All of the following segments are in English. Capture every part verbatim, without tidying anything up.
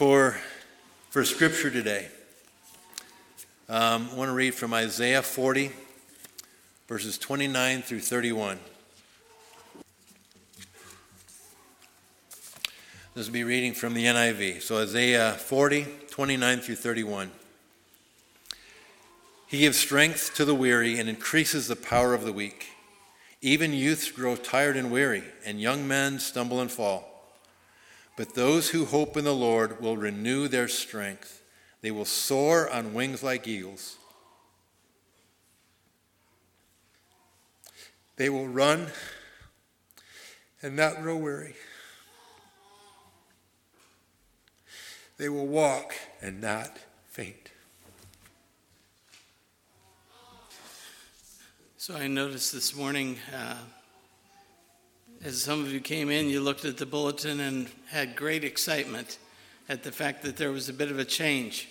for, for scripture today. Um, I want to read from Isaiah forty, verses twenty-nine through thirty-one. This will be reading from the N I V. So Isaiah forty, twenty-nine through thirty-one. He gives strength to the weary and increases the power of the weak. Even youths grow tired and weary, and young men stumble and fall. But those who hope in the Lord will renew their strength. They will soar on wings like eagles. They will run and not grow weary. They will walk and not faint. So I noticed this morning, uh, as some of you came in, you looked at the bulletin and had great excitement at the fact that there was a bit of a change.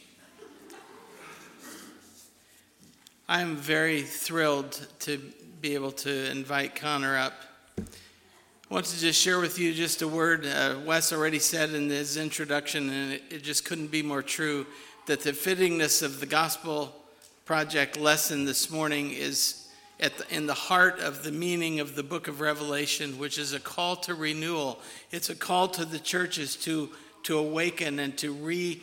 I'm very thrilled to be able to invite Connor up. I want to just share with you just a word uh, Wes already said in his introduction, and it, it just couldn't be more true, that the fittingness of the Gospel Project lesson this morning is At the, in the heart of the meaning of the book of Revelation, which is a call to renewal. It's a call to the churches to, to awaken and to re,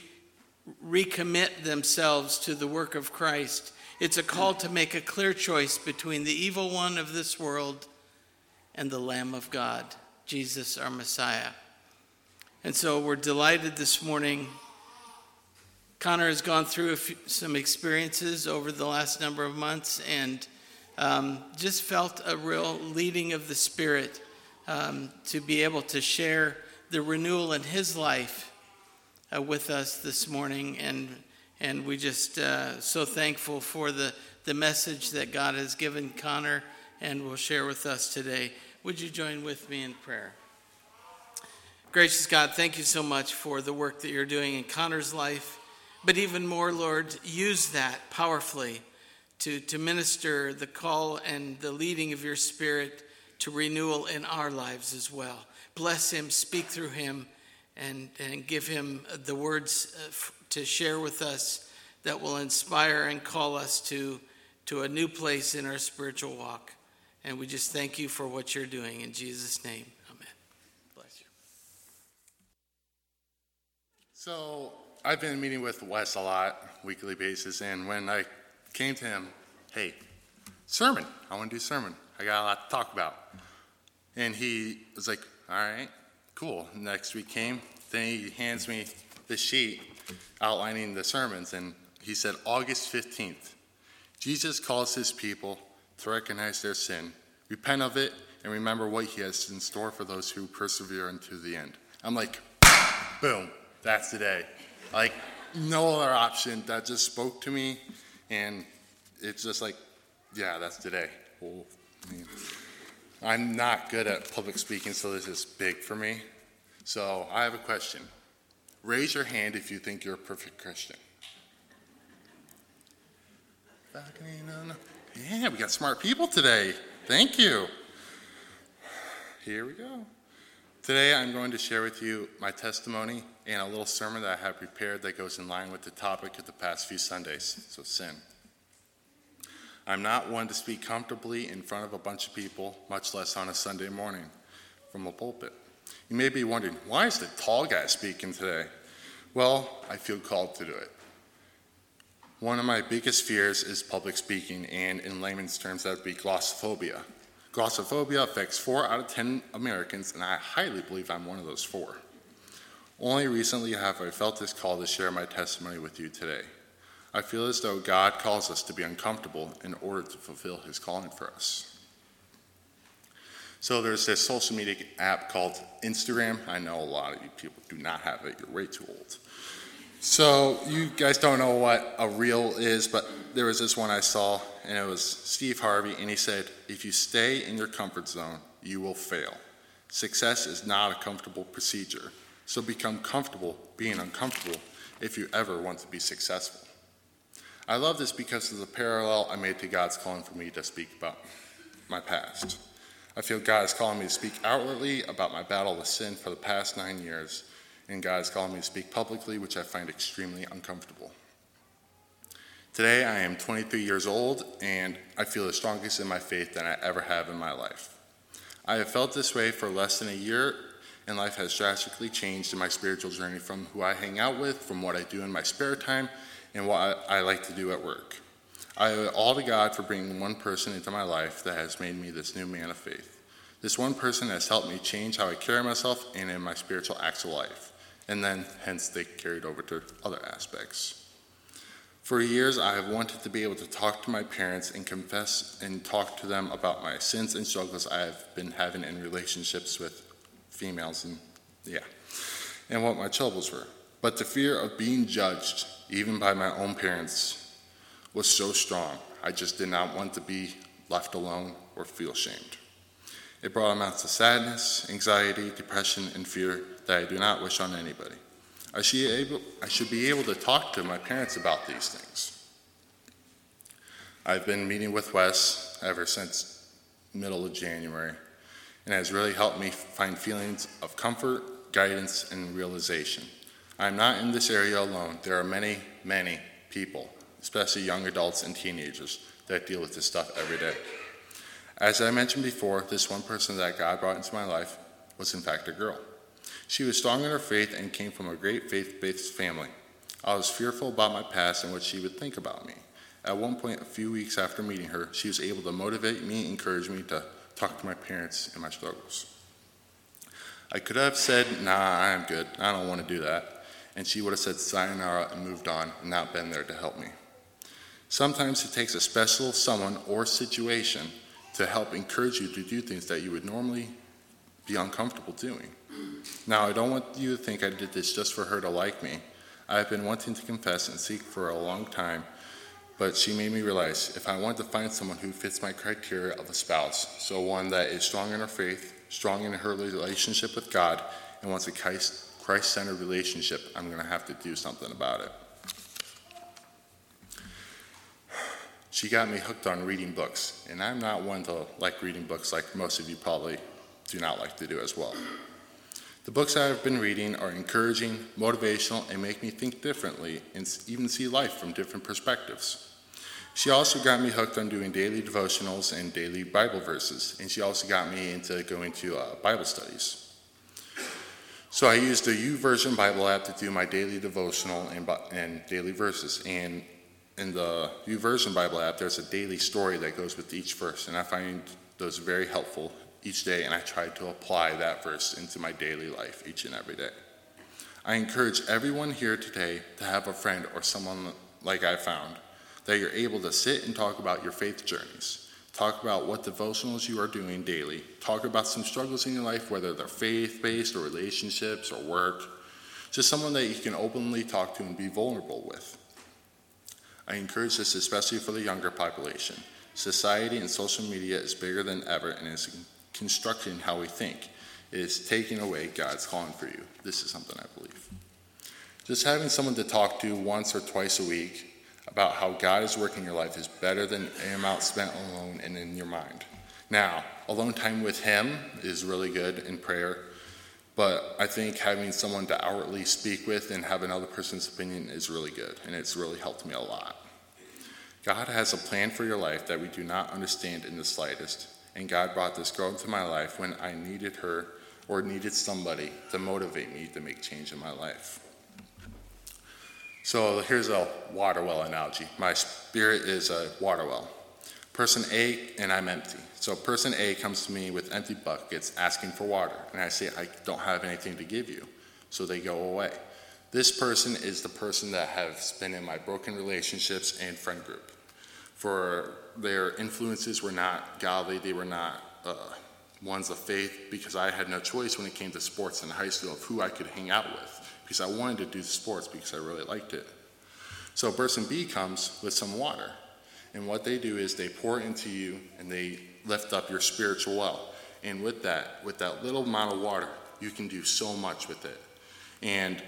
recommit themselves to the work of Christ. It's a call to make a clear choice between the evil one of this world and the Lamb of God, Jesus, our Messiah. And so we're delighted this morning. Connor has gone through a few, some experiences over the last number of months, and Um, just felt a real leading of the Spirit um, to be able to share the renewal in his life uh, with us this morning. And and we just uh, so thankful for the, the message that God has given Connor and will share with us today. Would you join with me in prayer? Gracious God, thank you so much for the work that you're doing in Connor's life. But even more, Lord, use that powerfully to, to minister the call and the leading of your Spirit to renewal in our lives as well. Bless him, speak through him, and, and give him the words to share with us that will inspire and call us to, to a new place in our spiritual walk. And we just thank you for what you're doing. In Jesus' name, amen. Bless you. So I've been meeting with Wes a lot, weekly basis, and when I came to him, hey, sermon, I want to do sermon. I got a lot to talk about. And he was like, all right, cool. Next week came, then he hands me the sheet outlining the sermons, and he said, August fifteenth, Jesus calls his people to recognize their sin, repent of it, and remember what he has in store for those who persevere unto the end. I'm like, boom, that's the day. Like, no other option. That just spoke to me. And it's just like, yeah, that's today. Oh, man. I'm not good at public speaking, so this is big for me. So I have a question. Raise your hand if you think you're a perfect Christian. Yeah, we got smart people today. Thank you. Here we go. Today I'm going to share with you my testimony and a little sermon that I have prepared that goes in line with the topic of the past few Sundays, so sin. I'm not one to speak comfortably in front of a bunch of people, much less on a Sunday morning from a pulpit. You may be wondering, why is the tall guy speaking today? Well, I feel called to do it. One of my biggest fears is public speaking, and in layman's terms, that would be glossophobia. Glossophobia affects four out of ten Americans, and I highly believe I'm one of those four. Only recently have I felt this call to share my testimony with you today. I feel as though God calls us to be uncomfortable in order to fulfill his calling for us. So there's this social media app called Instagram. I know a lot of you people do not have it. You're way too old. So you guys don't know what a reel is, but there was this one I saw, and it was Steve Harvey, and he said, if you stay in your comfort zone, you will fail. Success is not a comfortable procedure, so become comfortable being uncomfortable if you ever want to be successful. I love this because of the parallel I made to God's calling for me to speak about my past. I feel God is calling me to speak outwardly about my battle with sin for the past nine years, and God has called me to speak publicly, which I find extremely uncomfortable. Today, I am twenty-three years old, and I feel the strongest in my faith that I ever have in my life. I have felt this way for less than a year, and life has drastically changed in my spiritual journey from who I hang out with, from what I do in my spare time, and what I like to do at work. I owe it all to God for bringing one person into my life that has made me this new man of faith. This one person has helped me change how I carry myself and in my spiritual acts of life, and then, hence, they carried over to other aspects. For years, I have wanted to be able to talk to my parents and confess and talk to them about my sins and struggles I have been having in relationships with females and, yeah, and what my troubles were. But the fear of being judged, even by my own parents, was so strong. I just did not want to be left alone or feel shamed. It brought amounts of sadness, anxiety, depression, and fear that I do not wish on anybody. I should, able, I should be able to talk to my parents about these things. I've been meeting with Wes ever since middle of January, and has really helped me find feelings of comfort, guidance, and realization. I'm not in this area alone. There are many, many people, especially young adults and teenagers, that deal with this stuff every day. As I mentioned before, this one person that God brought into my life was in fact a girl. She was strong in her faith and came from a great faith-based family. I was fearful about my past and what she would think about me. At one point, a few weeks after meeting her, she was able to motivate me, encourage me to talk to my parents and my struggles. I could have said, nah, I'm good, I don't want to do that. And she would have said sayonara and moved on and not been there to help me. Sometimes it takes a special someone or situation to help encourage you to do things that you would normally be uncomfortable doing. Now, I don't want you to think I did this just for her to like me. I have been wanting to confess and seek for a long time, but she made me realize if I want to find someone who fits my criteria of a spouse, so one that is strong in her faith, strong in her relationship with God, and wants a Christ-centered relationship, I'm going to have to do something about it. She got me hooked on reading books, and I'm not one to like reading books like most of you probably do not like to do as well. The books I have been reading are encouraging, motivational, and make me think differently and even see life from different perspectives. She also got me hooked on doing daily devotionals and daily Bible verses, and she also got me into going to uh, Bible studies. So I used the YouVersion Bible app to do my daily devotional and, and daily verses, and in the YouVersion Bible app, there's a daily story that goes with each verse, and I find those very helpful each day, and I try to apply that verse into my daily life each and every day. I encourage everyone here today to have a friend or someone like I found that you're able to sit and talk about your faith journeys, talk about what devotionals you are doing daily, talk about some struggles in your life, whether they're faith-based or relationships or work, just someone that you can openly talk to and be vulnerable with. I encourage this especially for the younger population. Society and social media is bigger than ever and is constructing how we think. It is taking away God's calling for you. This is something I believe. Just having someone to talk to once or twice a week about how God is working your life is better than an amount spent alone and in your mind. Now, alone time with Him is really good in prayer, but I think having someone to outwardly speak with and have another person's opinion is really good, and it's really helped me a lot. God has a plan for your life that we do not understand in the slightest. And God brought this girl into my life when I needed her or needed somebody to motivate me to make change in my life. So here's a water well analogy. My spirit is a water well. Person A and I'm empty. So person A comes to me with empty buckets asking for water. And I say, I don't have anything to give you. So they go away. This person is the person that has been in my broken relationships and friend group. For their influences were not godly, they were not uh, ones of faith, because I had no choice when it came to sports in high school of who I could hang out with, because I wanted to do sports because I really liked it. So person B comes with some water, and what they do is they pour into you and they lift up your spiritual well. And with that, with that little amount of water, you can do so much with it. And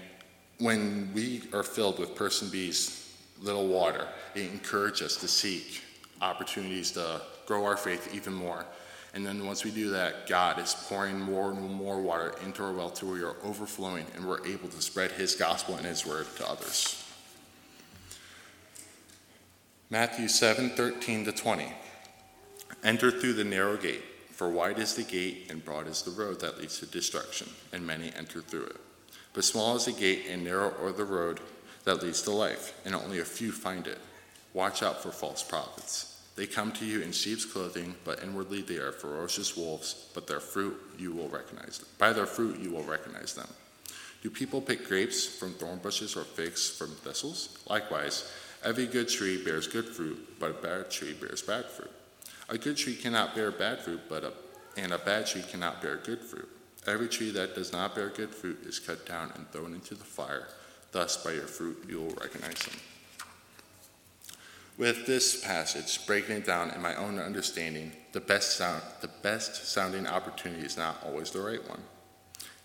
when we are filled with person B's little water, it encourages us to seek opportunities to grow our faith even more. And then once we do that, God is pouring more and more water into our well till we are overflowing and we're able to spread his gospel and his word to others. Matthew seven, thirteen to twenty. Enter through the narrow gate, for wide is the gate and broad is the road that leads to destruction, and many enter through it. But small is the gate and narrow are the road that leads to life, and only a few find it. Watch out for false prophets. They come to you in sheep's clothing, but inwardly they are ferocious wolves, but their fruit you will recognize them. By their fruit you will recognize them. Do people pick grapes from thorn bushes or figs from thistles? Likewise, every good tree bears good fruit, but a bad tree bears bad fruit. A good tree cannot bear bad fruit, but a, and a bad tree cannot bear good fruit. Every tree that does not bear good fruit is cut down and thrown into the fire. Thus, by your fruit you will recognize them. With this passage, breaking it down in my own understanding, the best sound, the best sounding opportunity is not always the right one.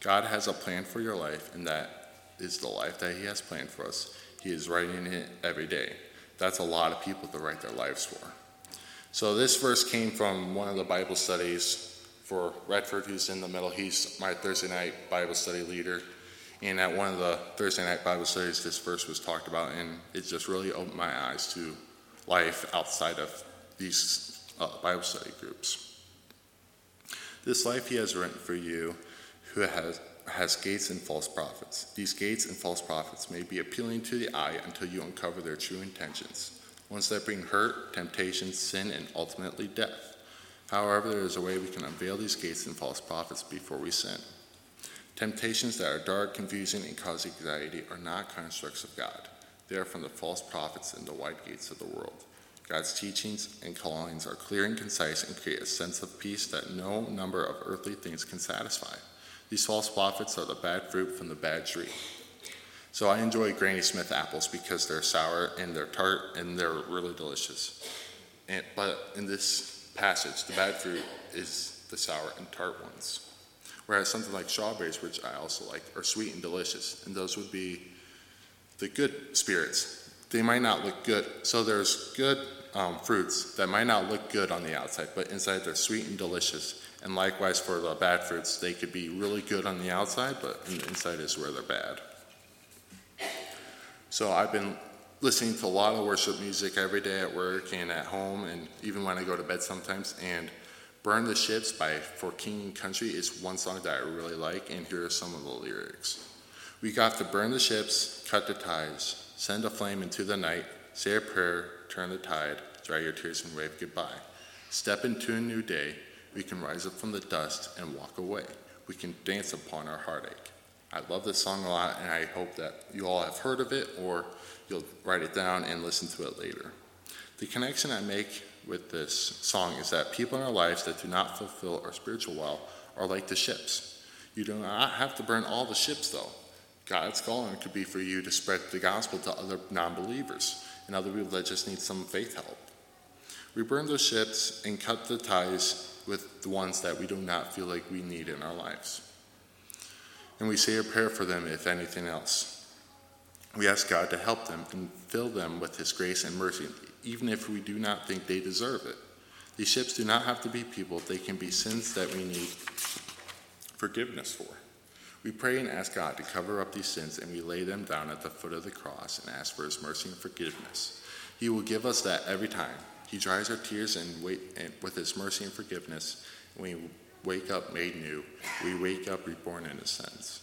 God has a plan for your life, and that is the life that he has planned for us. He is writing it every day. That's a lot of people to write their lives for. So this verse came from one of the Bible studies for Redford, who's in the middle. He's my Thursday night Bible study leader. And at one of the Thursday night Bible studies, this verse was talked about, and it just really opened my eyes to life outside of these uh, Bible study groups. This life he has written for you, who has has gates and false prophets. These gates and false prophets may be appealing to the eye until you uncover their true intentions, ones that bring hurt, temptation, sin, and ultimately death. However, there is a way we can unveil these gates and false prophets before we sin. Temptations that are dark, confusing, and cause anxiety are not constructs of God. They are from the false prophets and the wide gates of the world. God's teachings and callings are clear and concise and create a sense of peace that no number of earthly things can satisfy. These false prophets are the bad fruit from the bad tree. So I enjoy Granny Smith apples because they're sour and they're tart and they're really delicious. And, but in this passage, the bad fruit is the sour and tart ones. Whereas something like strawberries, which I also like, are sweet and delicious, and those would be the good spirits. They might not look good. So there's good um, fruits that might not look good on the outside, but inside they're sweet and delicious. And likewise for the bad fruits, they could be really good on the outside, but on the inside is where they're bad. So I've been listening to a lot of worship music every day at work and at home, and even when I go to bed sometimes. And Burn the Ships by For King and Country is one song that I really like, and here are some of the lyrics. We got to burn the ships, cut the ties, send a flame into the night, say a prayer, turn the tide, dry your tears and wave goodbye. Step into a new day, we can rise up from the dust and walk away. We can dance upon our heartache. I love this song a lot, and I hope that you all have heard of it, or you'll write it down and listen to it later. The connection I make with this song is that people in our lives that do not fulfill our spiritual well are like the ships. You do not have to burn all the ships, though. God's calling could be for you to spread the gospel to other non-believers and other people that just need some faith help. We burn those ships and cut the ties with the ones that we do not feel like we need in our lives. And we say a prayer for them, if anything else. We ask God to help them and fill them with his grace and mercy, even if we do not think they deserve it. These ships do not have to be people. They can be sins that we need forgiveness for. We pray and ask God to cover up these sins, and we lay them down at the foot of the cross and ask for his mercy and forgiveness. He will give us that every time. He dries our tears and wait and with his mercy and forgiveness, and we wake up made new. We wake up reborn in his sins.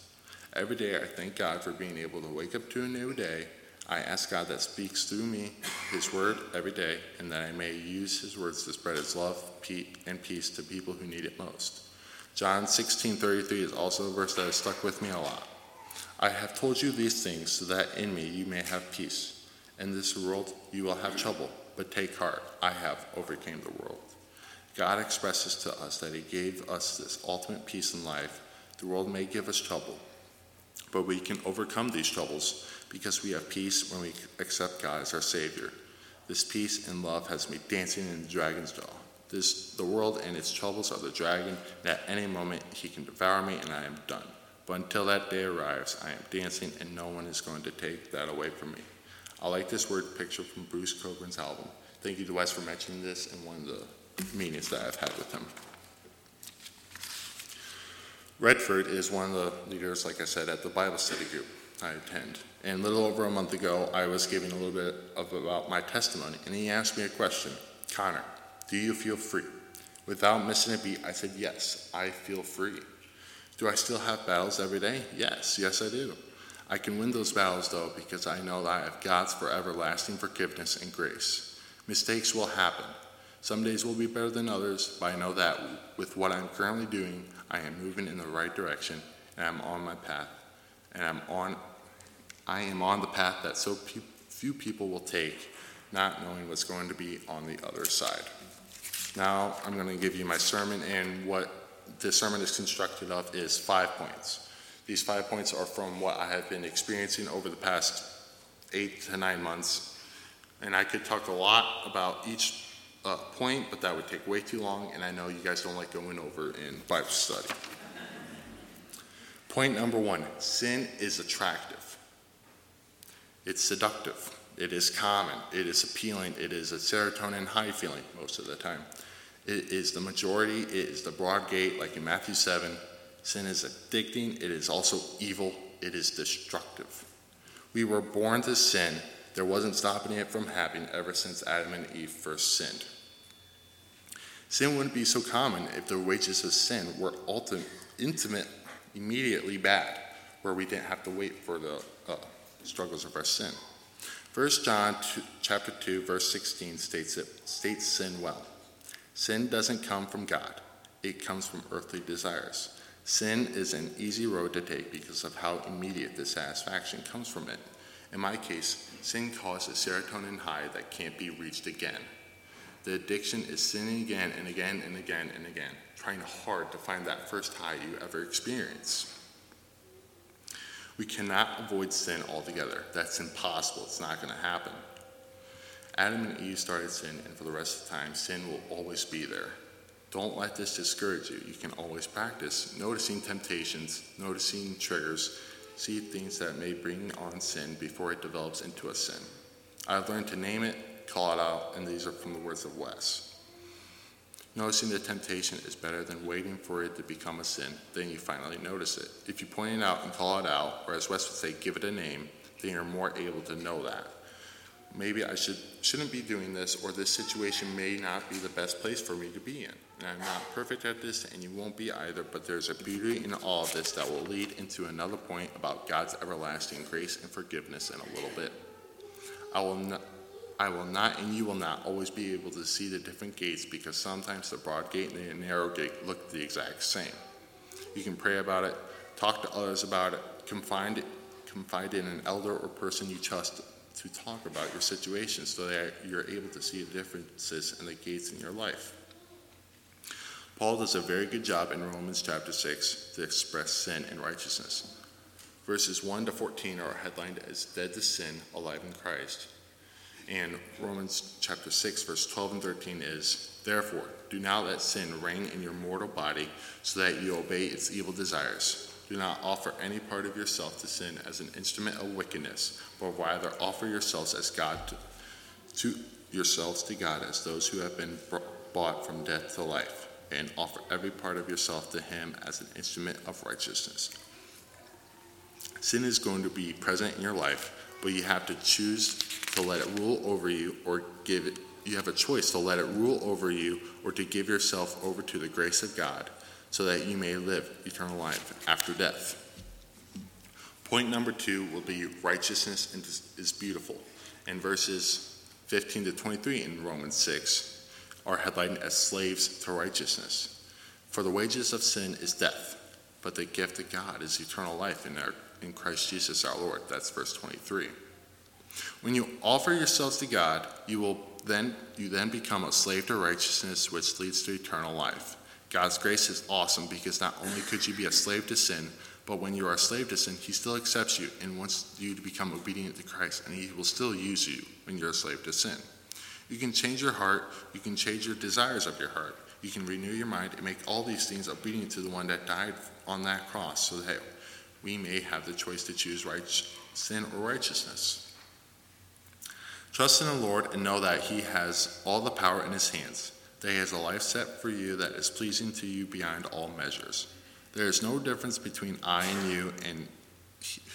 Every day I thank God for being able to wake up to a new day. I ask God that speaks through me his word every day, and that I may use his words to spread his love and peace to people who need it most. John sixteen thirty-three is also a verse that has stuck with me a lot. I have told you these things so that in me you may have peace. In this world you will have trouble, but take heart, I have overcome the world. God expresses to us that he gave us this ultimate peace in life. The world may give us trouble, but we can overcome these troubles because we have peace when we accept God as our Savior. This peace and love has me dancing in the dragon's jaw. This, the world and its troubles are the dragon, and at any moment he can devour me and I am done. But until that day arrives, I am dancing and no one is going to take that away from me. I like this word picture from Bruce Coburn's album. Thank you to Wes for mentioning this in one of the meetings that I've had with him. Redford is one of the leaders, like I said, at the Bible study group I attend. And a little over a month ago, I was giving a little bit of about my testimony, and he asked me a question. Connor, do you feel free? Without missing a beat, I said, yes, I feel free. Do I still have battles every day? Yes, yes I do. I can win those battles though, because I know that I have God's for everlasting forgiveness and grace. Mistakes will happen. Some days will be better than others, but I know that with what I'm currently doing, I am moving in the right direction, and I'm on my path, and I'm on, I am on the path that so pe- few people will take, not knowing what's going to be on the other side. Now I'm going to give you my sermon, and what this sermon is constructed of is five points. These five points are from what I have been experiencing over the past eight to nine months, and I could talk a lot about each Uh, point, but that would take way too long, and I know you guys don't like going over in Bible study. Point number one, sin is attractive. It's seductive. It is common. It is appealing. It is a serotonin high feeling most of the time. It is the majority. It is the broad gate, like in Matthew seven. Sin is addicting. It is also evil. It is destructive. We were born to sin. There wasn't stopping it from happening ever since Adam and Eve first sinned. Sin wouldn't be so common if the wages of sin were ultimate, intimate, immediately bad, where we didn't have to wait for the uh, struggles of our sin. First John two, chapter two, verse sixteen states it states sin well. Sin doesn't come from God. It comes from earthly desires. Sin is an easy road to take because of how immediate dissatisfaction comes from it. In my case, sin caused a serotonin high that can't be reached again. The addiction is sinning again and again and again and again, trying hard to find that first high you ever experience. We cannot avoid sin altogether. That's impossible. It's not going to happen. Adam and Eve started sin, and for the rest of the time, sin will always be there. Don't let this discourage you. You can always practice noticing temptations, noticing triggers, see things that may bring on sin before it develops into a sin. I've learned to name it, call it out, and these are from the words of Wes. Noticing the temptation is better than waiting for it to become a sin, then you finally notice it. If you point it out and call it out, or as Wes would say, give it a name, then you're more able to know that. Maybe I should, shouldn't be doing this, or this situation may not be the best place for me to be in. And I'm not perfect at this, and you won't be either, but there's a beauty in all of this that will lead into another point about God's everlasting grace and forgiveness in a little bit. I will not, I will not and you will not always be able to see the different gates, because sometimes the broad gate and the narrow gate look the exact same. You can pray about it, talk to others about it, confide it, confide in an elder or person you trust to talk about your situation so that you're able to see the differences and the gates in your life. Paul does a very good job in Romans chapter six to express sin and righteousness. Verses one to fourteen are headlined as dead to sin, alive in Christ. And Romans chapter six, verse twelve and thirteen is, therefore, do not let sin reign in your mortal body so that you obey its evil desires. Do not offer any part of yourself to sin as an instrument of wickedness, but rather offer yourselves as God to, to yourselves to God as those who have been brought from death to life, and offer every part of yourself to Him as an instrument of righteousness. Sin is going to be present in your life, but you have to choose to let it rule over you, or give it. You have a choice to let it rule over you, or to give yourself over to the grace of God, so that you may live eternal life after death. Point number two will be righteousness is beautiful. And verses fifteen to twenty-three in Romans six are headlined as slaves to righteousness. For the wages of sin is death, but the gift of God is eternal life in, our, in Christ Jesus our Lord. That's verse twenty-three. When you offer yourselves to God, you will then you then become a slave to righteousness, which leads to eternal life. God's grace is awesome because not only could you be a slave to sin, but when you are a slave to sin, He still accepts you and wants you to become obedient to Christ, and He will still use you when you're a slave to sin. You can change your heart. You can change your desires of your heart. You can renew your mind and make all these things obedient to the one that died on that cross so that we may have the choice to choose right, sin or righteousness. Trust in the Lord and know that He has all the power in His hands. That He has a life set for you that is pleasing to you beyond all measures. There is no difference between I and you and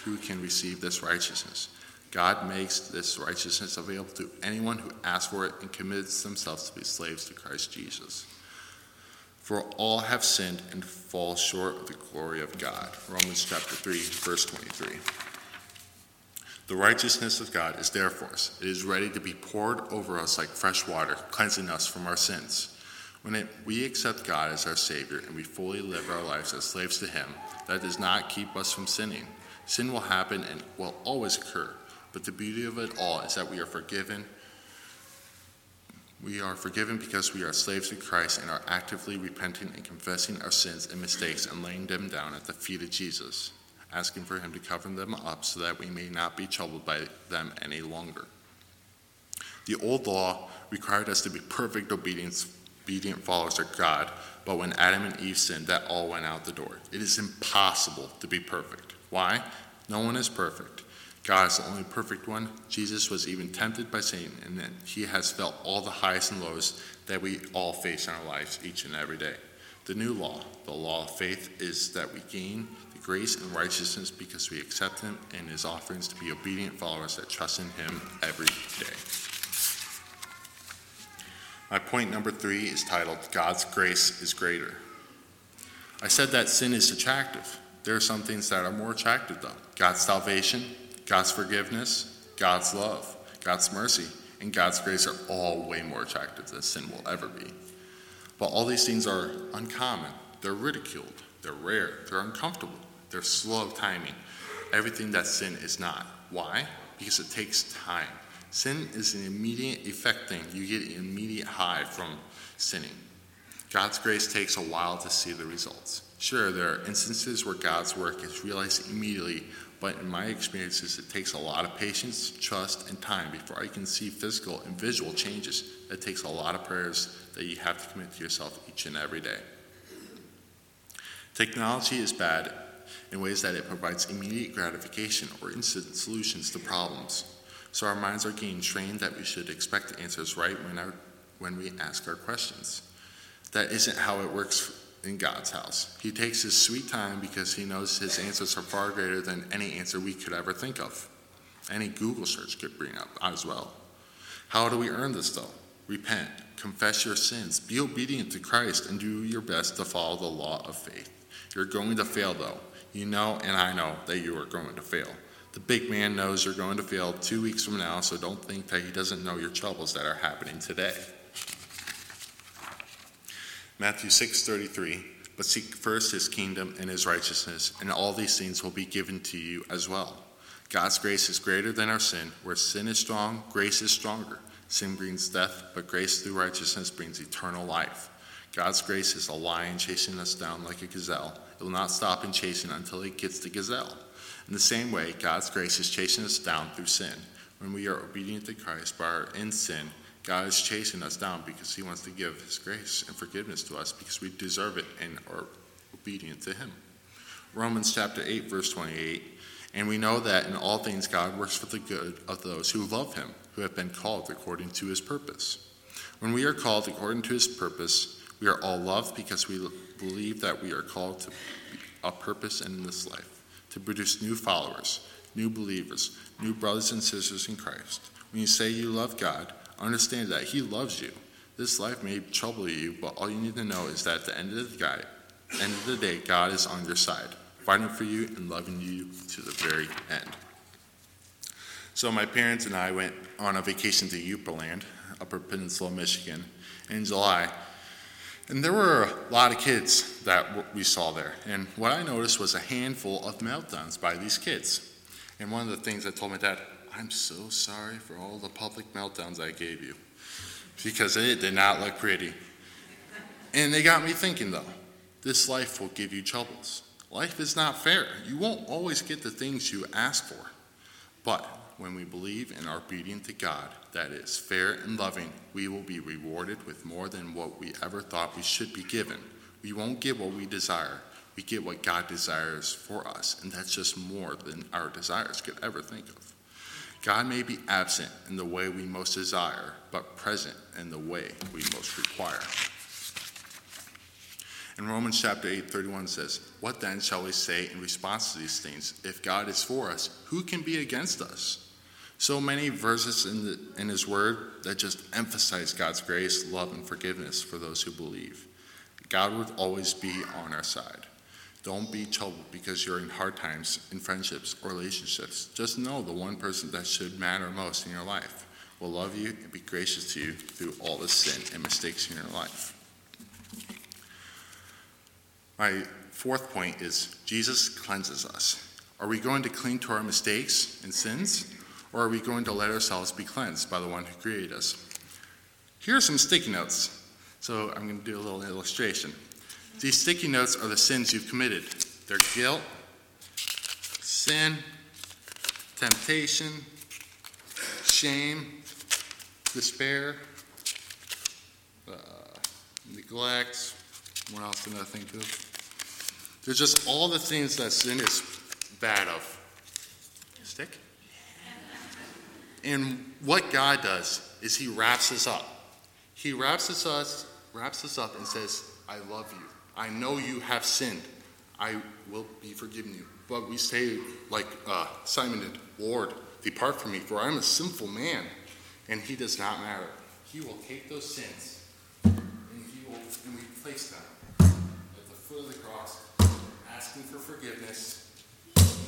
who can receive this righteousness. God makes this righteousness available to anyone who asks for it and commits themselves to be slaves to Christ Jesus. For all have sinned and fall short of the glory of God. Romans chapter three, verse twenty-three. The righteousness of God is there for us. It is ready to be poured over us like fresh water, cleansing us from our sins. When it, we accept God as our Savior and we fully live our lives as slaves to Him, that does not keep us from sinning. Sin will happen and will always occur, but the beauty of it all is that we are forgiven. We are forgiven because we are slaves to Christ and are actively repenting and confessing our sins and mistakes and laying them down at the feet of Jesus, asking for Him to cover them up so that we may not be troubled by them any longer. The old law required us to be perfect obedience, obedient followers of God, but when Adam and Eve sinned, that all went out the door. It is impossible to be perfect. Why? No one is perfect. God is the only perfect one. Jesus was even tempted by Satan, and then He has felt all the highs and lows that we all face in our lives each and every day. The new law, the law of faith, is that we gain the grace and righteousness because we accept Him and His offerings to be obedient followers that trust in Him every day. My point number three is titled, God's Grace is Greater. I said that sin is attractive. There are some things that are more attractive, though. God's salvation, God's forgiveness, God's love, God's mercy, and God's grace are all way more attractive than sin will ever be. But all these things are uncommon. They're ridiculed. They're rare. They're uncomfortable. They're slow timing. Everything that sin is not. Why? Because it takes time. Sin is an immediate effect thing. You get an immediate high from sinning. God's grace takes a while to see the results. Sure, there are instances where God's work is realized immediately, but in my experiences, it takes a lot of patience, trust, and time before I can see physical and visual changes. It takes a lot of prayers that you have to commit to yourself each and every day. Technology is bad in ways that it provides immediate gratification or instant solutions to problems. So our minds are getting trained that we should expect answers right when, our, when we ask our questions. That isn't how it works in God's house. He takes His sweet time because He knows His answers are far greater than any answer we could ever think of. Any Google search could bring up as well. How do we earn this though? Repent, confess your sins, be obedient to Christ, and do your best to follow the law of faith. You're going to fail though. You know and I know that you are going to fail. The big man knows you're going to fail two weeks from now, so don't think that he doesn't know your troubles that are happening today. Matthew six thirty-three, but seek first His kingdom and His righteousness, and all these things will be given to you as well. God's grace is greater than our sin. Where sin is strong, grace is stronger. Sin brings death, but grace through righteousness brings eternal life. God's grace is a lion chasing us down like a gazelle. It will not stop in chasing until it gets the gazelle. In the same way, God's grace is chasing us down through sin. When we are obedient to Christ by our in sin, God is chasing us down because He wants to give His grace and forgiveness to us because we deserve it and are obedient to Him. Romans chapter eight, verse twenty-eight, and we know that in all things God works for the good of those who love Him, who have been called according to His purpose. When we are called according to His purpose, we are all loved because we believe that we are called to a purpose in this life. To produce new followers, new believers, new brothers and sisters in Christ. When you say you love God, understand that He loves you. This life may trouble you, but all you need to know is that at the end of the, guy, end of the day, God is on your side, fighting for you and loving you to the very end. So my parents and I went on a vacation to Yupaland, Upper Peninsula, Michigan, in July. And there were a lot of kids that we saw there. And what I noticed was a handful of meltdowns by these kids. And one of the things I told my dad, I'm so sorry for all the public meltdowns I gave you. Because it did not look pretty. And they got me thinking, though, this life will give you troubles. Life is not fair. You won't always get the things you ask for. But when we believe and are obedient to God, that is fair and loving, we will be rewarded with more than what we ever thought we should be given. We won't get what we desire. We get what God desires for us, and that's just more than our desires could ever think of. God may be absent in the way we most desire, but present in the way we most require. In Romans chapter eight, thirty-one says, "What then shall we say in response to these things? If God is for us, who can be against us?" So many verses in, the, in his word that just emphasize God's grace, love, and forgiveness for those who believe. God would always be on our side. Don't be troubled because you're in hard times, in friendships or relationships. Just know the one person that should matter most in your life will love you and be gracious to you through all the sin and mistakes in your life. My fourth point is Jesus cleanses us. Are we going to cling to our mistakes and sins, or are we going to let ourselves be cleansed by the one who created us? Here are some sticky notes. So I'm going to do a little illustration. These sticky notes are the sins you've committed. They're guilt, sin, temptation, shame, despair, uh, neglect. What else did I think of? There's just all the things that sin is bad of. Stick? And what God does is he wraps us up. He wraps us up, wraps us up and says, "I love you. I know you have sinned. I will be forgiving you." But we say, like uh, Simon did, "Lord, depart from me, for I am a sinful man." And he does not matter. He will take those sins, and he will and we place them at the foot of the cross, asking for forgiveness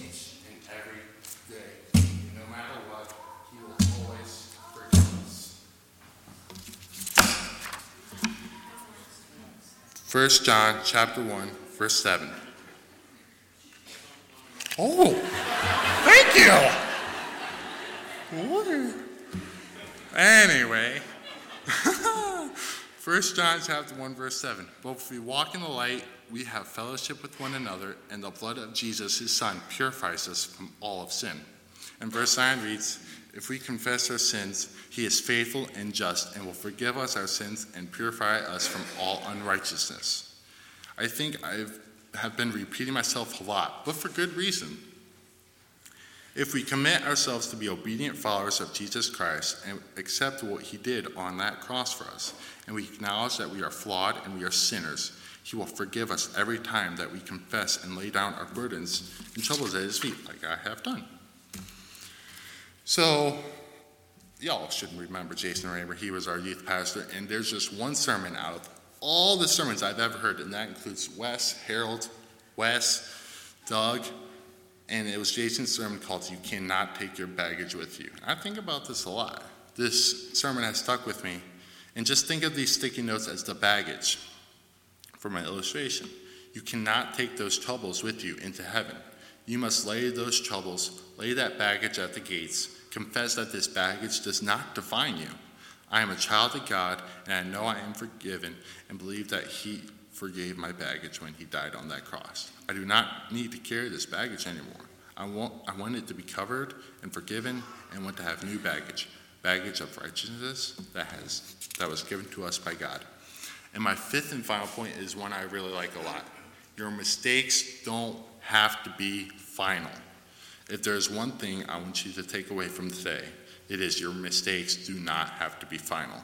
each and every day. And no matter what, he will always forgive us. First John chapter one, verse seven. Oh, thank you. What? Anyway, First John chapter one, verse seven. But if we walk in the light, we have fellowship with one another, and the blood of Jesus, his son, purifies us from all of sin. And verse nine reads, "If we confess our sins, he is faithful and just and will forgive us our sins and purify us from all unrighteousness." I think I have been repeating myself a lot, but for good reason. If we commit ourselves to be obedient followers of Jesus Christ and accept what he did on that cross for us, and we acknowledge that we are flawed and we are sinners, he will forgive us every time that we confess and lay down our burdens and troubles at his feet, like I have done. So, y'all should remember Jason Raymer. He was our youth pastor, and there's just one sermon out of all the sermons I've ever heard, and that includes Wes, Harold, Wes, Doug, and it was Jason's sermon called "You Cannot Take Your Baggage With You." I think about this a lot. This sermon has stuck with me, and just think of these sticky notes as the baggage for my illustration. You cannot take those troubles with you into heaven. You must lay those troubles, lay that baggage at the gates. Confess that this baggage does not define you. I am a child of God, and I know I am forgiven, and believe that he forgave my baggage when he died on that cross. I do not need to carry this baggage anymore. I want, I want it to be covered and forgiven, and want to have new baggage, baggage of righteousness that has that was given to us by God. And my fifth and final point is one I really like a lot. Your mistakes don't have to be final. If there's one thing I want you to take away from today, it is your mistakes do not have to be final.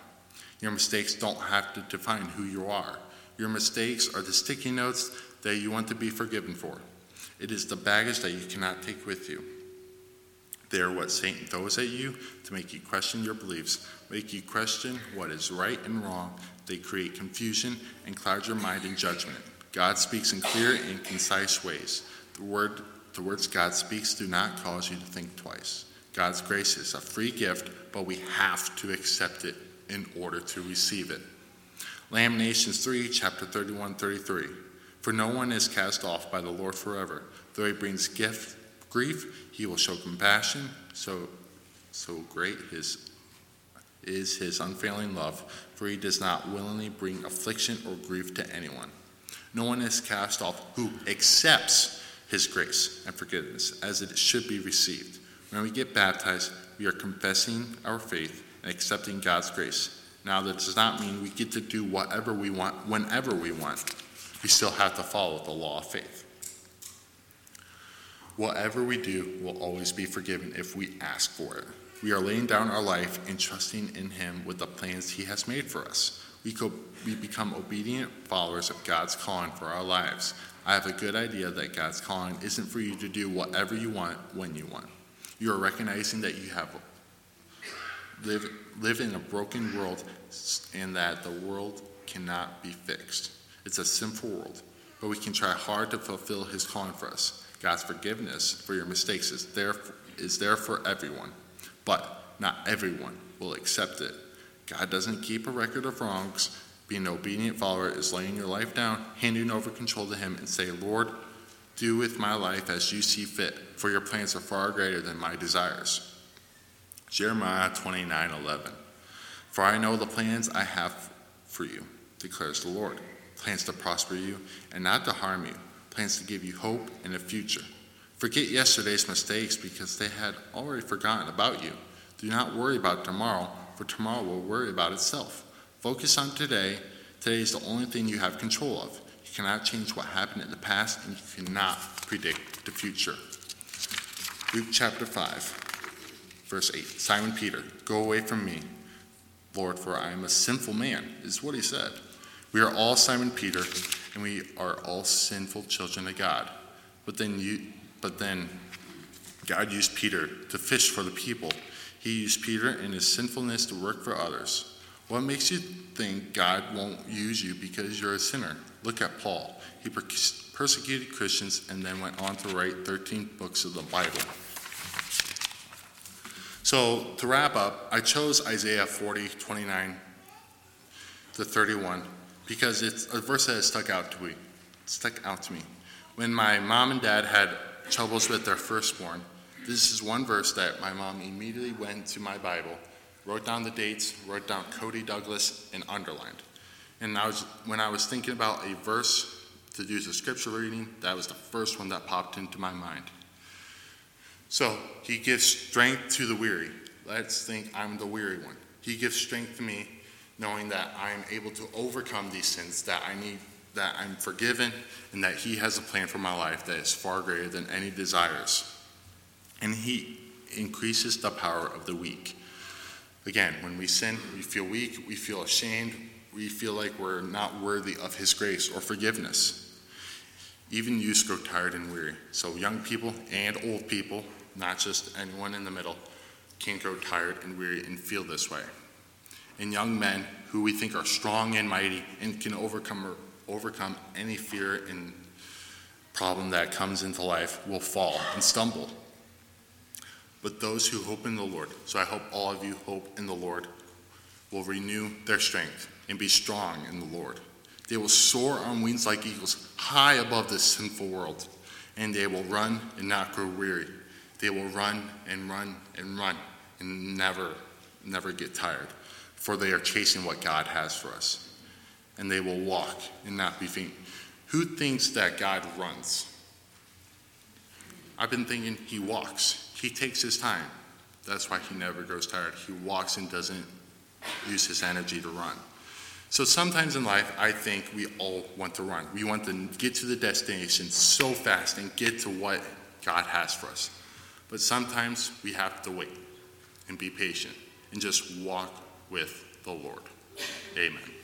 Your mistakes don't have to define who you are. Your mistakes are the sticky notes that you want to be forgiven for. It is the baggage that you cannot take with you. They are what Satan throws at you to make you question your beliefs, make you question what is right and wrong. They create confusion and cloud your mind in judgment. God speaks in clear and concise ways. The word The words God speaks do not cause you to think twice. God's grace is a free gift, but we have to accept it in order to receive it. Lamentations three, chapter thirty-one, thirty-three. For no one is cast off by the Lord forever. Though he brings gift, grief, he will show compassion. So, so great his, is his unfailing love, for he does not willingly bring affliction or grief to anyone. No one is cast off who accepts his grace and forgiveness as it should be received. When we get baptized, we are confessing our faith and accepting God's grace. Now, that does not mean we get to do whatever we want, whenever we want. We still have to follow the law of faith. Whatever we do will always be forgiven if we ask for it. We are laying down our life and trusting in him with the plans he has made for us. We could we become obedient followers of God's calling for our lives. I have a good idea that God's calling isn't for you to do whatever you want when you want. You are recognizing that you have live live in a broken world and that the world cannot be fixed. It's a sinful world, but we can try hard to fulfill his calling for us. God's forgiveness for your mistakes is there for, is there for everyone, but not everyone will accept it. God doesn't keep a record of wrongs. Being an obedient follower is laying your life down, handing over control to him, and say, Lord, do with my life as you see fit, for your plans are far greater than my desires. Jeremiah twenty-nine eleven. For I know the plans I have for you, declares the Lord. Plans to prosper you and not to harm you. Plans to give you hope and a future. Forget yesterday's mistakes because they had already forgotten about you. Do not worry about tomorrow, for tomorrow will worry about itself. Focus on today. Today is the only thing you have control of. You cannot change what happened in the past, and you cannot predict the future. Luke chapter five, verse eight. Simon Peter, go away from me, Lord, for I am a sinful man, is what he said. We are all Simon Peter, and we are all sinful children of God. But then, you, but then God used Peter to fish for the people. He used Peter and his sinfulness to work for others. What makes you think God won't use you because you're a sinner? Look at Paul. He per- persecuted Christians and then went on to write thirteen books of the Bible. So to wrap up, I chose Isaiah forty, twenty-nine to thirty-one because it's a verse that has stuck out to me. It stuck out to me. When my mom and dad had troubles with their firstborn, this is one verse that my mom immediately went to my Bible, wrote down the dates, wrote down Cody Douglas, and underlined. And I was, when I was thinking about a verse to do the scripture reading, that was the first one that popped into my mind. So he gives strength to the weary. Let's think I'm the weary one. He gives strength to me, knowing that I am able to overcome these sins, that I need, that I'm forgiven, and that he has a plan for my life that is far greater than any desires. And he increases the power of the weak. Again, when we sin, we feel weak, we feel ashamed, we feel like we're not worthy of his grace or forgiveness. Even youth grow tired and weary. So young people and old people, not just anyone in the middle, can grow tired and weary and feel this way. And young men who we think are strong and mighty and can overcome overcome any fear and problem that comes into life will fall and stumble. But those who hope in the Lord, so I hope all of you hope in the Lord, will renew their strength and be strong in the Lord. They will soar on wings like eagles high above this sinful world, and they will run and not grow weary. They will run and run and run and never, never get tired, for they are chasing what God has for us. And they will walk and not be faint. Who thinks that God runs? I've been thinking he walks. He takes his time. That's why he never grows tired. He walks and doesn't use his energy to run. So sometimes in life, I think we all want to run. We want to get to the destination so fast and get to what God has for us. But sometimes we have to wait and be patient and just walk with the Lord. Amen.